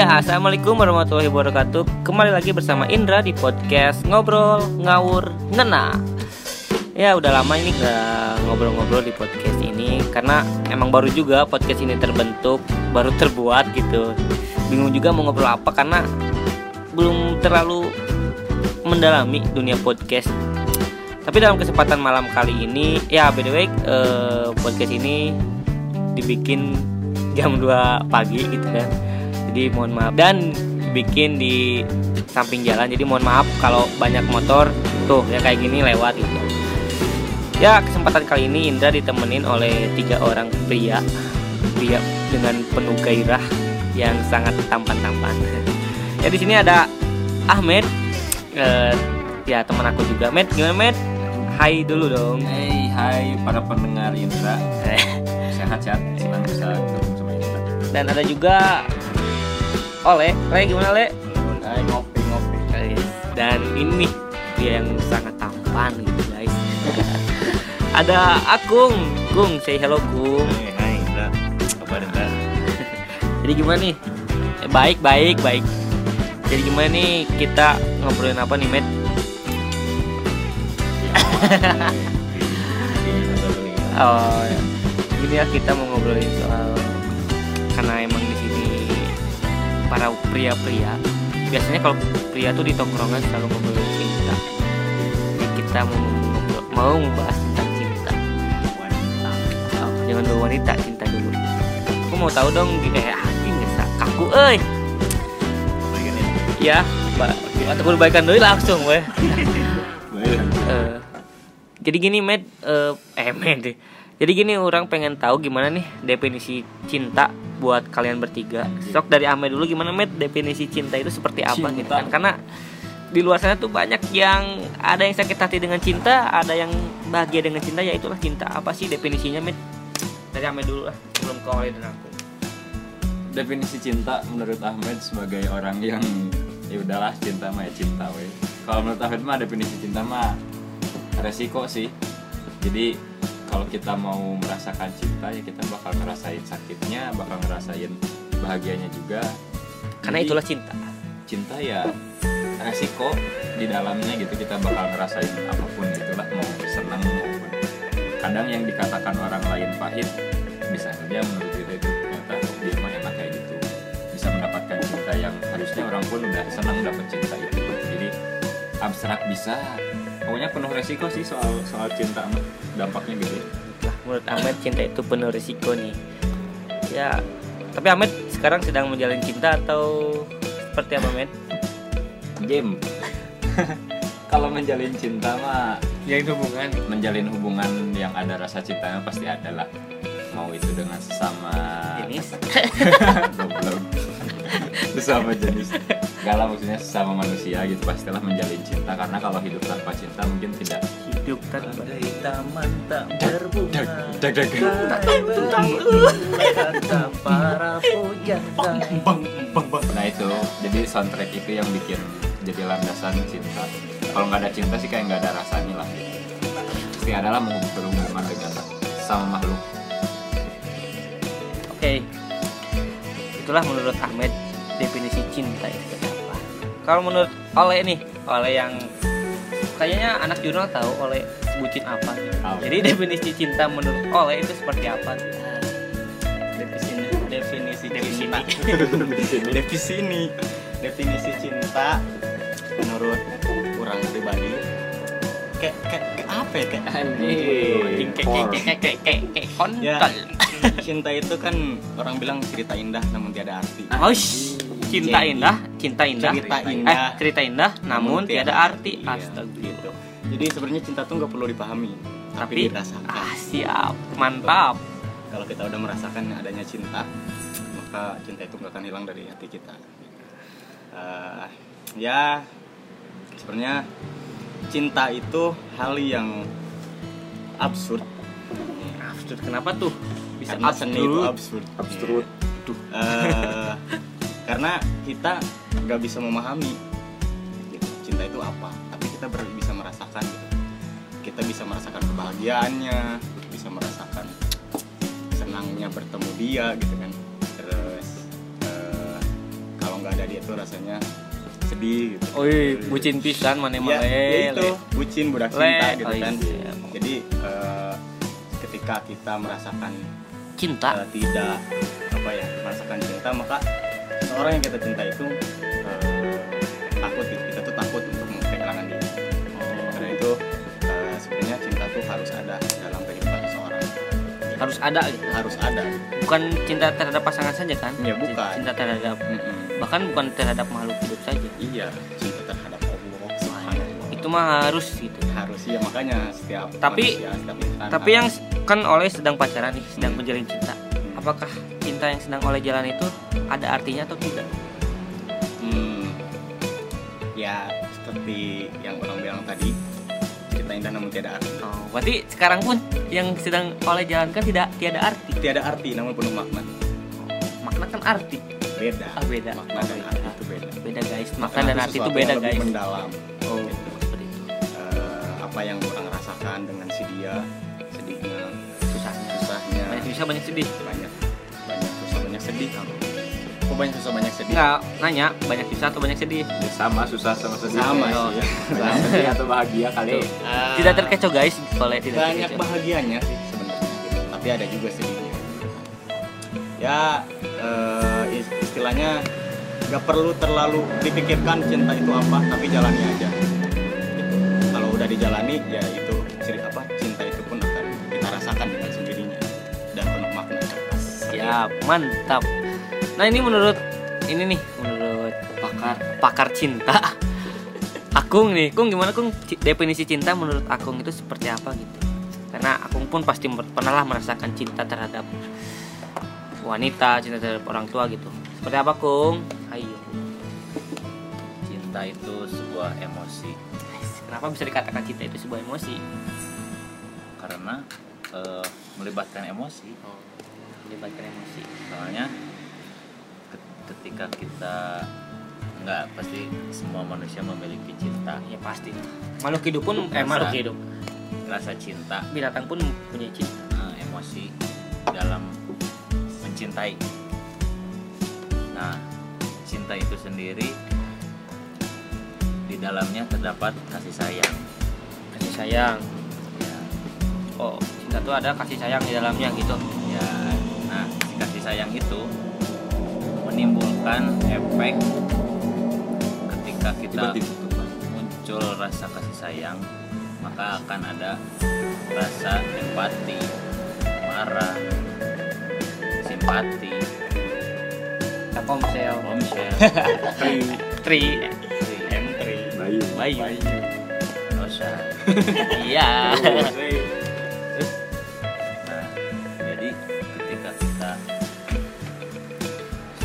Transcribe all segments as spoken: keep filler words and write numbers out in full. Ya, assalamualaikum warahmatullahi wabarakatuh. Kembali lagi bersama Indra di podcast Ngobrol Ngawur Ngena. Ya, udah lama ini gak ngobrol-ngobrol di podcast ini, karena emang baru juga podcast ini terbentuk, baru terbuat gitu. Bingung juga mau ngobrol apa karena belum terlalu mendalami dunia podcast. Tapi dalam kesempatan malam kali ini, ya by the way, eh, podcast ini dibikin jam dua pagi gitu kan. Jadi mohon maaf, dan bikin di samping jalan, jadi mohon maaf kalau banyak motor tuh ya kayak gini lewat gitu. Ya, kesempatan kali ini Indra ditemenin oleh tiga orang pria pria dengan penuh gairah yang sangat tampan-tampan. Ya, di sini ada Ahmed, eh, ya teman aku juga. Med, gimana Med? Hai dulu dong. Hey, hai para pendengar Indra. Sehat-sehat, senang bisa ketemu sama Indra. Dan ada juga Oleh, Le, gimana Le? Hai, ngopi-ngopi. Dan ini dia yang sangat tampan gitu guys. Ada Akung, Gung, say hello Gung. Hey, hai Indra, kabar Indra. Jadi gimana nih? Baik, baik, baik. Jadi gimana nih, kita ngobrolin apa nih, Met? Oh, ya. Ini ya kita mau ngobrolin soal, karena emang di sini para pria-pria biasanya kalau pria tuh di tongkrongan selalu ngobrolin cinta. Jadi kita mau ngobrol, mau membahas tentang cinta. Wanita. Oh, jangan dulu wanita, cinta dulu. Aku mau tahu dong kayak hati nggak kaku, eh. Ya, Pak. Atau perbaikan dulu langsung, weh. uh, jadi gini, Med, uh, eh Med. Jadi gini, orang pengen tahu gimana nih definisi cinta buat kalian bertiga. Sok dari Ahmed dulu, gimana Med definisi cinta itu seperti apa cinta gitu kan? Karena di luar sana tuh banyak yang ada yang sakit hati dengan cinta, ada yang bahagia dengan cinta, ya itulah cinta. Apa sih definisinya, Med? Dari Ahmed dulu lah, sebelum kau dan aku. Definisi cinta menurut Ahmed sebagai orang yang ya udahlah cinta mah ya cinta we. Kalau menurut Ahmed mah definisi cinta mah resiko sih. Jadi kalau kita mau merasakan cinta, ya kita bakal ngerasain sakitnya, bakal ngerasain bahagianya juga. Karena jadi, itulah cinta. Cinta ya resiko di dalamnya gitu, kita bakal ngerasain apapun gitulah, mau senang maupun. Kadang yang dikatakan orang lain pahit, bisa saja menurut kita itu ternyata dia mah enak kayak gitu. Bisa mendapatkan cinta yang harusnya orang pun udah senang dapat cinta itu. Jadi abstrak bisa. Pokoknya penuh resiko sih soal soal cinta, dampaknya gede. Nah, menurut Ahmed cinta itu penuh resiko nih. Ya, tapi Ahmed sekarang sedang menjalin cinta atau seperti apa, Ahmed? Jem. Kalau menjalin cinta mah ya hubungan, menjalin hubungan yang ada rasa cintanya pasti ada lah. Mau itu dengan sesama jenis. Belum. Sesama jenis. Enggak lah, maksudnya sesama manusia gitu, pastilah menjalin cinta, karena kalau hidup tanpa cinta mungkin tidak hidup tanpa taman tak berbunga dag dag kata para pujangga bang bang bang. Nah itu jadi soundtrack itu yang bikin jadi landasan cinta. Kalau nggak ada cinta sih kayak nggak ada rasanya lah. Pasti adalah menghubungkan dengan sama makhluk. Oke, okay. Itulah menurut Ahmed definisi cinta itu apa. Kalau menurut Oleh nih, Oleh yang kayaknya anak jurnal tahu Oleh bucin apa gitu. Oh. Jadi definisi cinta menurut Oleh itu seperti apa? Definisi definisi definisi definisi ini definisi cinta menurut orang pribadi kayak kayak apa ya kayak kayak kayak kayak kontol. Cinta itu kan orang bilang cerita indah namun tiada arti. Oh, cinta indah, cinta indah, cerita indah, eh, cerita indah, namun tiada arti. Astagfirullah. Jadi sebenarnya cinta tuh nggak perlu dipahami, tapi, tapi dirasakan. Ah, siap, mantap. Kalau kita udah merasakan adanya cinta, maka cinta itu nggak akan hilang dari hati kita. Uh, ya, sebenarnya cinta itu hal yang absurd. Absurd, kenapa tuh? Bisa karena absurd. Seni itu absurd. Absurd. Yeah. Uh, karena kita nggak bisa memahami gitu, cinta itu apa, tapi kita ber- bisa merasakan gitu. Kita bisa merasakan kebahagiaannya, bisa merasakan senangnya bertemu dia gitu kan. Terus uh, kalau ada dia tuh rasanya sedih gitu. Oh iya, bucin pisan mana-mana ya, ya itu, bucin budak cinta le, gitu kan. Iya. Jadi uh, ketika kita merasakan cinta uh, tidak apa ya merasakan cinta, maka orang yang kita cinta itu uh, takut, kita tuh takut untuk kehilangan dia. Oh. Karena itu uh, sebenarnya cinta tuh harus ada dalam kehidupan seseorang. Harus ada, gitu. Harus ada. Bukan cinta terhadap pasangan saja kan? Ya bukan. Cinta terhadap mm-hmm. bahkan bukan terhadap makhluk hidup saja. Iya, cinta terhadap Allah Subhanahu. Itu mah harus gitu. Harus ya, makanya setiap tapi manusia, setiap insan, tapi harus. Yang kan oleh sedang pacaran nih, sedang hmm. menjalin cinta. Apakah cinta yang sedang oleh jalan itu ada artinya atau tidak? Hmm, ya seperti yang orang bilang tadi, cinta indah namun tiada arti. Oh, berarti sekarang pun yang sedang oleh jalan kan tidak tiada arti. Tiada arti namun penuh makna. Oh, makna kan arti. Beda. Ah, beda. Makna oh, dan beda. Arti itu beda. Beda guys. Makna, makna dan arti itu beda guys. Mendalam. Oh. Gitu. Seperti itu. Uh, apa yang orang rasakan dengan si dia, sedihnya, susahnya, susahnya. Banyak susah banyak sedih. Banyak. Banyak susah banyak sedih kamu. Kok banyak susah banyak sedih? Enggak, nanya banyak susah atau banyak sedih? Sama susah sama sedih. Sama ya. Oh, ya. Banyak sedih atau bahagia kali. Uh, tidak terkecoh guys, kalau tidak. Banyak terkecoh. Bahagianya sih sebenarnya. Tapi ada juga sedihnya. Ya uh, istilahnya nggak perlu terlalu dipikirkan cinta itu apa, tapi jalani aja. Gitu. Kalau udah dijalani ya itu ciri apa? Cinta itu pun akan kita rasakan dengan sendirinya dan penuh makna. Siap, mantap. Nah, ini menurut ini nih, menurut pakar pakar cinta. Akung nih, Kung gimana Kung definisi cinta menurut Akung itu seperti apa gitu? Karena Akung pun pasti pernah lah merasakan cinta terhadap wanita, cinta terhadap orang tua gitu. Seperti apa Kung? Ayo. Cinta itu sebuah emosi. Kenapa bisa dikatakan cinta itu sebuah emosi? Karena e, melibatkan emosi. Oh, melibatkan emosi. Soalnya ketika kita enggak, pasti semua manusia memiliki cinta. Ya pasti. Makhluk hidup pun eh makhluk hidup rasa cinta. Binatang pun punya cinta. Nah, emosi dalam mencintai. Nah, cinta itu sendiri di dalamnya terdapat kasih sayang. Kasih sayang. Ya. Oh, cinta itu ada kasih sayang di dalamnya gitu. Ya. Nah, si kasih sayang itu menimbulkan efek ketika kita tiba-tiba muncul rasa kasih sayang, maka akan ada rasa empati, marah, empati, komsel, komsel, tri, tri, m tri, bayu, bayu, nosa, iya. Nah, jadi ketika kita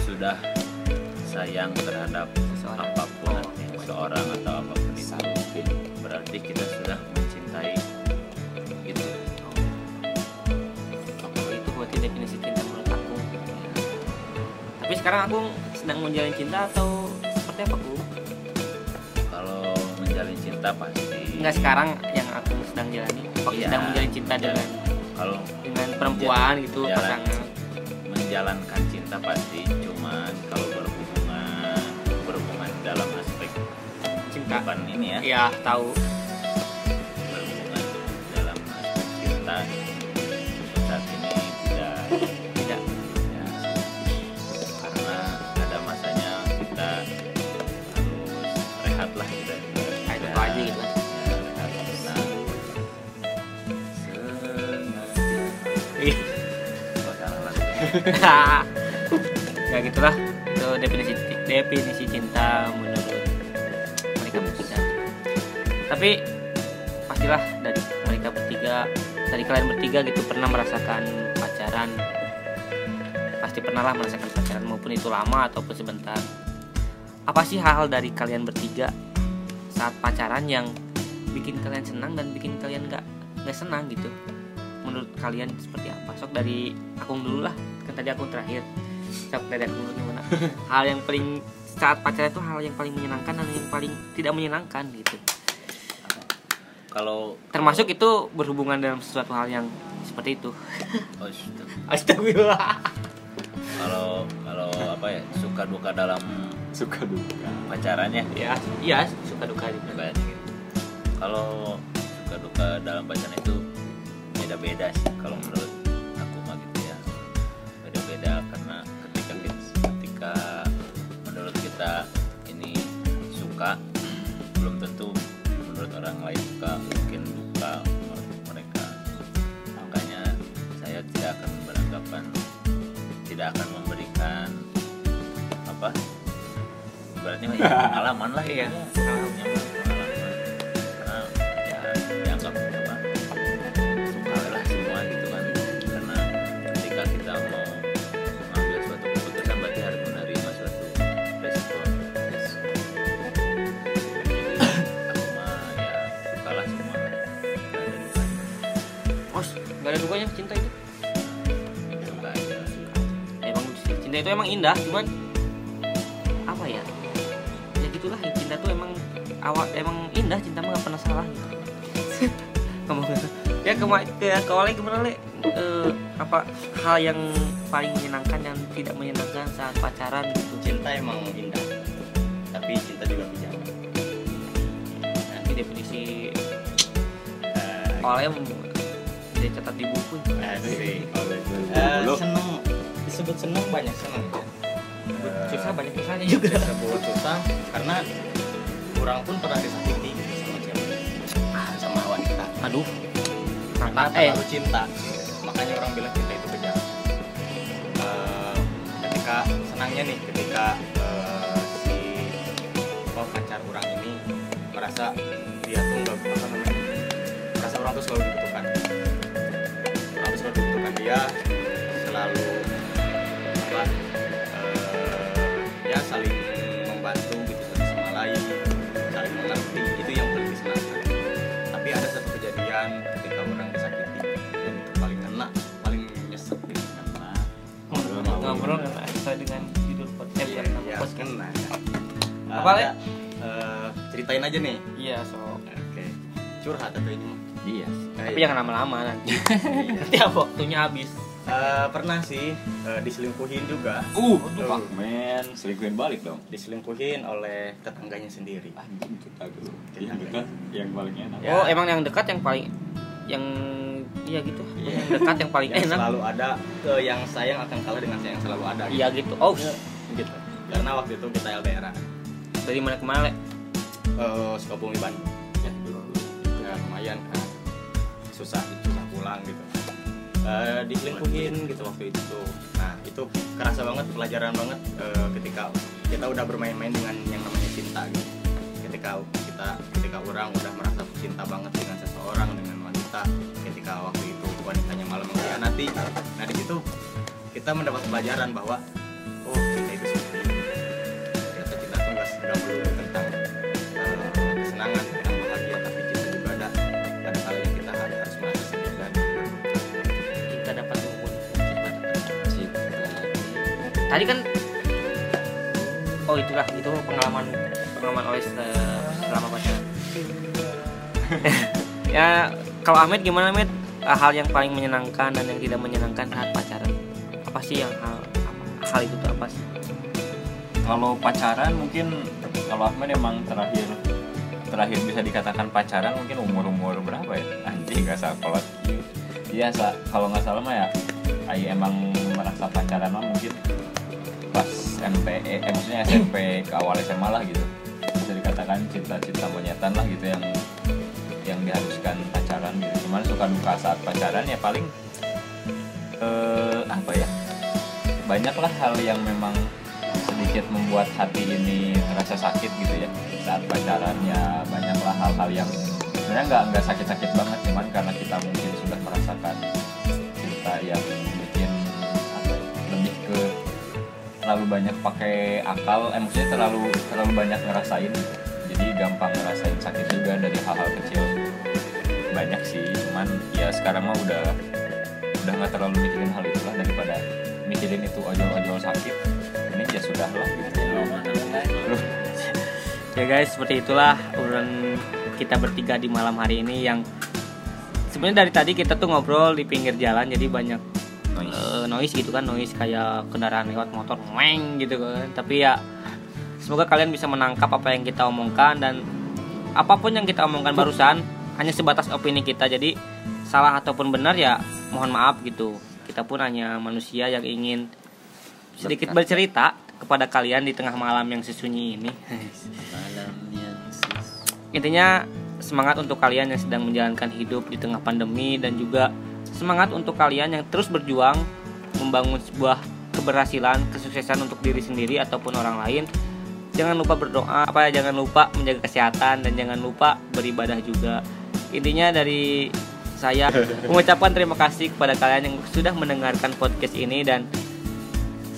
sudah sayang terhadap seseorang, apapun, oh, seorang atau apapun itu, berarti kita sudah mencintai itu. Oh, itu berarti definisi cinta. Tapi sekarang aku sedang menjalin cinta atau seperti apa Bu? Kalau menjalin cinta pasti. Enggak sekarang yang aku sedang jalani. Aku iya, sedang menjalin cinta dengan kalau dengan perempuan menjalan, gitu menjalan, pasangan. Menjalankan cinta pasti, cuman kalau berhubungan berhubungan dalam aspek cinta kan ini ya. Iya, tahu. Berhubungan dalam aspek cinta saat ini tidak tidak lah kita ada aja gitu lah. Ya gitulah itu definisi definisi cinta menurut mereka bertiga. Tapi pastilah dari mereka bertiga, dari kalian bertiga gitu pernah merasakan pacaran. Pasti pernah lah merasakan pacaran maupun itu lama ataupun sebentar. Apa sih hal dari kalian bertiga saat pacaran yang bikin kalian senang dan bikin kalian gak, gak senang gitu? Menurut kalian seperti apa? Sok dari Akung dulu lah, kan tadi Akung terakhir. Sok dari Akung dulu gimana? Hal yang paling saat pacaran itu hal yang paling menyenangkan dan yang paling tidak menyenangkan gitu. Kalau termasuk itu berhubungan dalam sesuatu hal yang seperti itu. Astagfirullah. Kalau kalau apa ya, suka duka dalam Suka duka pacarannya? Ya, iya suka duka juga. Kalau suka duka dalam pacaran itu beda-beda sih kalau menurut aku mah gitu ya. Beda-beda karena ketika ketika menurut kita ini suka, belum tentu menurut orang lain suka, mungkin duka menurut mereka. Makanya saya tidak akan beranggapan, tidak akan memberikan apa ibaratnya ya, pengalaman lah ya, pengalaman karena ya dianggap apa suka lah semua gitu kan. Karena ketika kita mau mengambil suatu keputusan berarti harus menerima suatu resiko. Aku mah ya suka lah semua, nggak ada dukanya. Mas, nggak ada dukanya cinta itu? Suka aja. Emang cinta itu emang indah, cuman apa ya? Ya gitulah, cinta tuh emang awal emang indah, cinta mah nggak pernah salah gitu. Kamu ya kemarin kemarin kemarin apa hal yang paling menyenangkan dan tidak menyenangkan saat pacaran gitu? Cinta emang indah, tapi cinta juga bijak. Nanti definisi oleh dia catat di buku. Asik. Oleh seneng disebut seneng banyak seneng. Susah banyak susahnya juga. Sebut susah karena kurang pun pernah disakiti sama siapa, ah, sama wanita. Aduh, karena terlalu eh. cinta. Makanya orang bilang cinta itu bejat. Uh, ketika senangnya nih, ketika uh, si oh, pacar orang ini merasa dia tuh nggak apa namanya, merasa orang tuh selalu dibutuhkan, orang tuh selalu dibutuhkan dia, selalu apa? Saling membantu gitu satu sama lain, saling mengerti, itu yang paling disenangkan. Tapi ada satu kejadian ketika orang disakiti dan itu paling kena, paling nyesek karena ngobrol nggak sesuai dengan judul podcast yang kamu post kan. Apa lagi? Ceritain aja nih. Iya sok. Oke. Curhat atau ini mah? Iya. Tapi jangan lama-lama nanti. Tiap waktunya habis. Uh, pernah sih uh, diselingkuhin juga. Uh, aduh, men, selingkuhin balik dong. Diselingkuhin oleh tetangganya sendiri. Anjing, kita dulu. Yang dekat, yang paling enak. Oh, ya. Emang yang dekat yang paling yang iya gitu. Yeah. Yang dekat yang paling yang enak. Selalu ada uh, yang sayang akan kalah dengan sayang selalu ada. Iya gitu. gitu. Oh, gitu. Karena waktu itu kita L D R. Dari mana ke mana? Uh, Sukabumi Bandung. Ya, dulu. Ya, lumayan kan. Susah, susah pulang gitu. Uh, diselingkuhin gitu waktu itu. Nah itu kerasa banget, pelajaran banget uh, ketika kita udah bermain-main dengan yang namanya cinta gitu. Ketika kita, ketika orang udah merasa cinta banget dengan seseorang, dengan wanita, ketika waktu itu wanitanya malah mengkhianati. Nah di situ kita mendapat pelajaran bahwa oh cinta itu seperti ini. Ternyata cinta tuh nggak perlu tentang uh, kesenangan, tentang bahagia, tapi cinta juga ada ada kalanya kita harus merasa dapat mengumpul cinta. Tadi kan oh itulah itu pengalaman pengalaman oleh selama pacaran. Ya kalau Ahmed gimana Ahmed, hal yang paling menyenangkan dan yang tidak menyenangkan saat pacaran apa sih yang hal hal itu tuh apa sih? Kalau pacaran mungkin kalau Ahmed emang terakhir terakhir bisa dikatakan pacaran mungkin umur umur berapa ya? Anjing nggak salah. Iya, kalau nggak salah mah ya, Ayu emang merasa pacaran mah mungkin pas M P E, eh, maksudnya S M P ke awal S M A lah gitu. Bisa dikatakan cinta-cinta monyatan lah gitu yang yang diharuskan pacaran gitu. Cuman suka duka saat pacaran ya paling eh, apa ya, banyaklah hal yang memang sedikit membuat hati ini terasa sakit gitu ya saat pacaran. Ya banyaklah hal-hal yang sebenarnya nggak nggak sakit-sakit banget, cuman karena kita mungkin sudah merasakan cinta yang mungkin atau lebih ke terlalu banyak pakai akal, emosinya terlalu terlalu banyak ngerasain, jadi gampang ngerasain sakit juga dari hal-hal kecil. Banyak sih, cuman ya sekarang mah udah udah nggak terlalu mikirin hal itu lah, daripada mikirin itu ojol-ojol sakit ini ya sudah lah gitu. Ya guys, seperti itulah obrolan kita bertiga di malam hari ini yang sebenarnya dari tadi kita tuh ngobrol di pinggir jalan, jadi banyak noise, uh, noise gitu kan, noise kayak kendaraan lewat motor meng gitu kan. Tapi ya Semoga kalian bisa menangkap apa yang kita omongkan, dan apapun yang kita omongkan barusan hanya sebatas opini kita. Jadi salah ataupun benar ya mohon maaf gitu. Kita pun hanya manusia yang ingin sedikit bercerita kepada kalian di tengah malam yang sesunyi ini. Intinya semangat untuk kalian yang sedang menjalankan hidup di tengah pandemi, dan juga semangat untuk kalian yang terus berjuang membangun sebuah keberhasilan, kesuksesan untuk diri sendiri ataupun orang lain. Jangan lupa berdoa, apa ya, jangan lupa menjaga kesehatan, dan jangan lupa beribadah juga. Intinya dari saya mengucapkan terima kasih kepada kalian yang sudah mendengarkan podcast ini, dan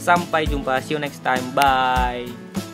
sampai jumpa, see you next time, bye.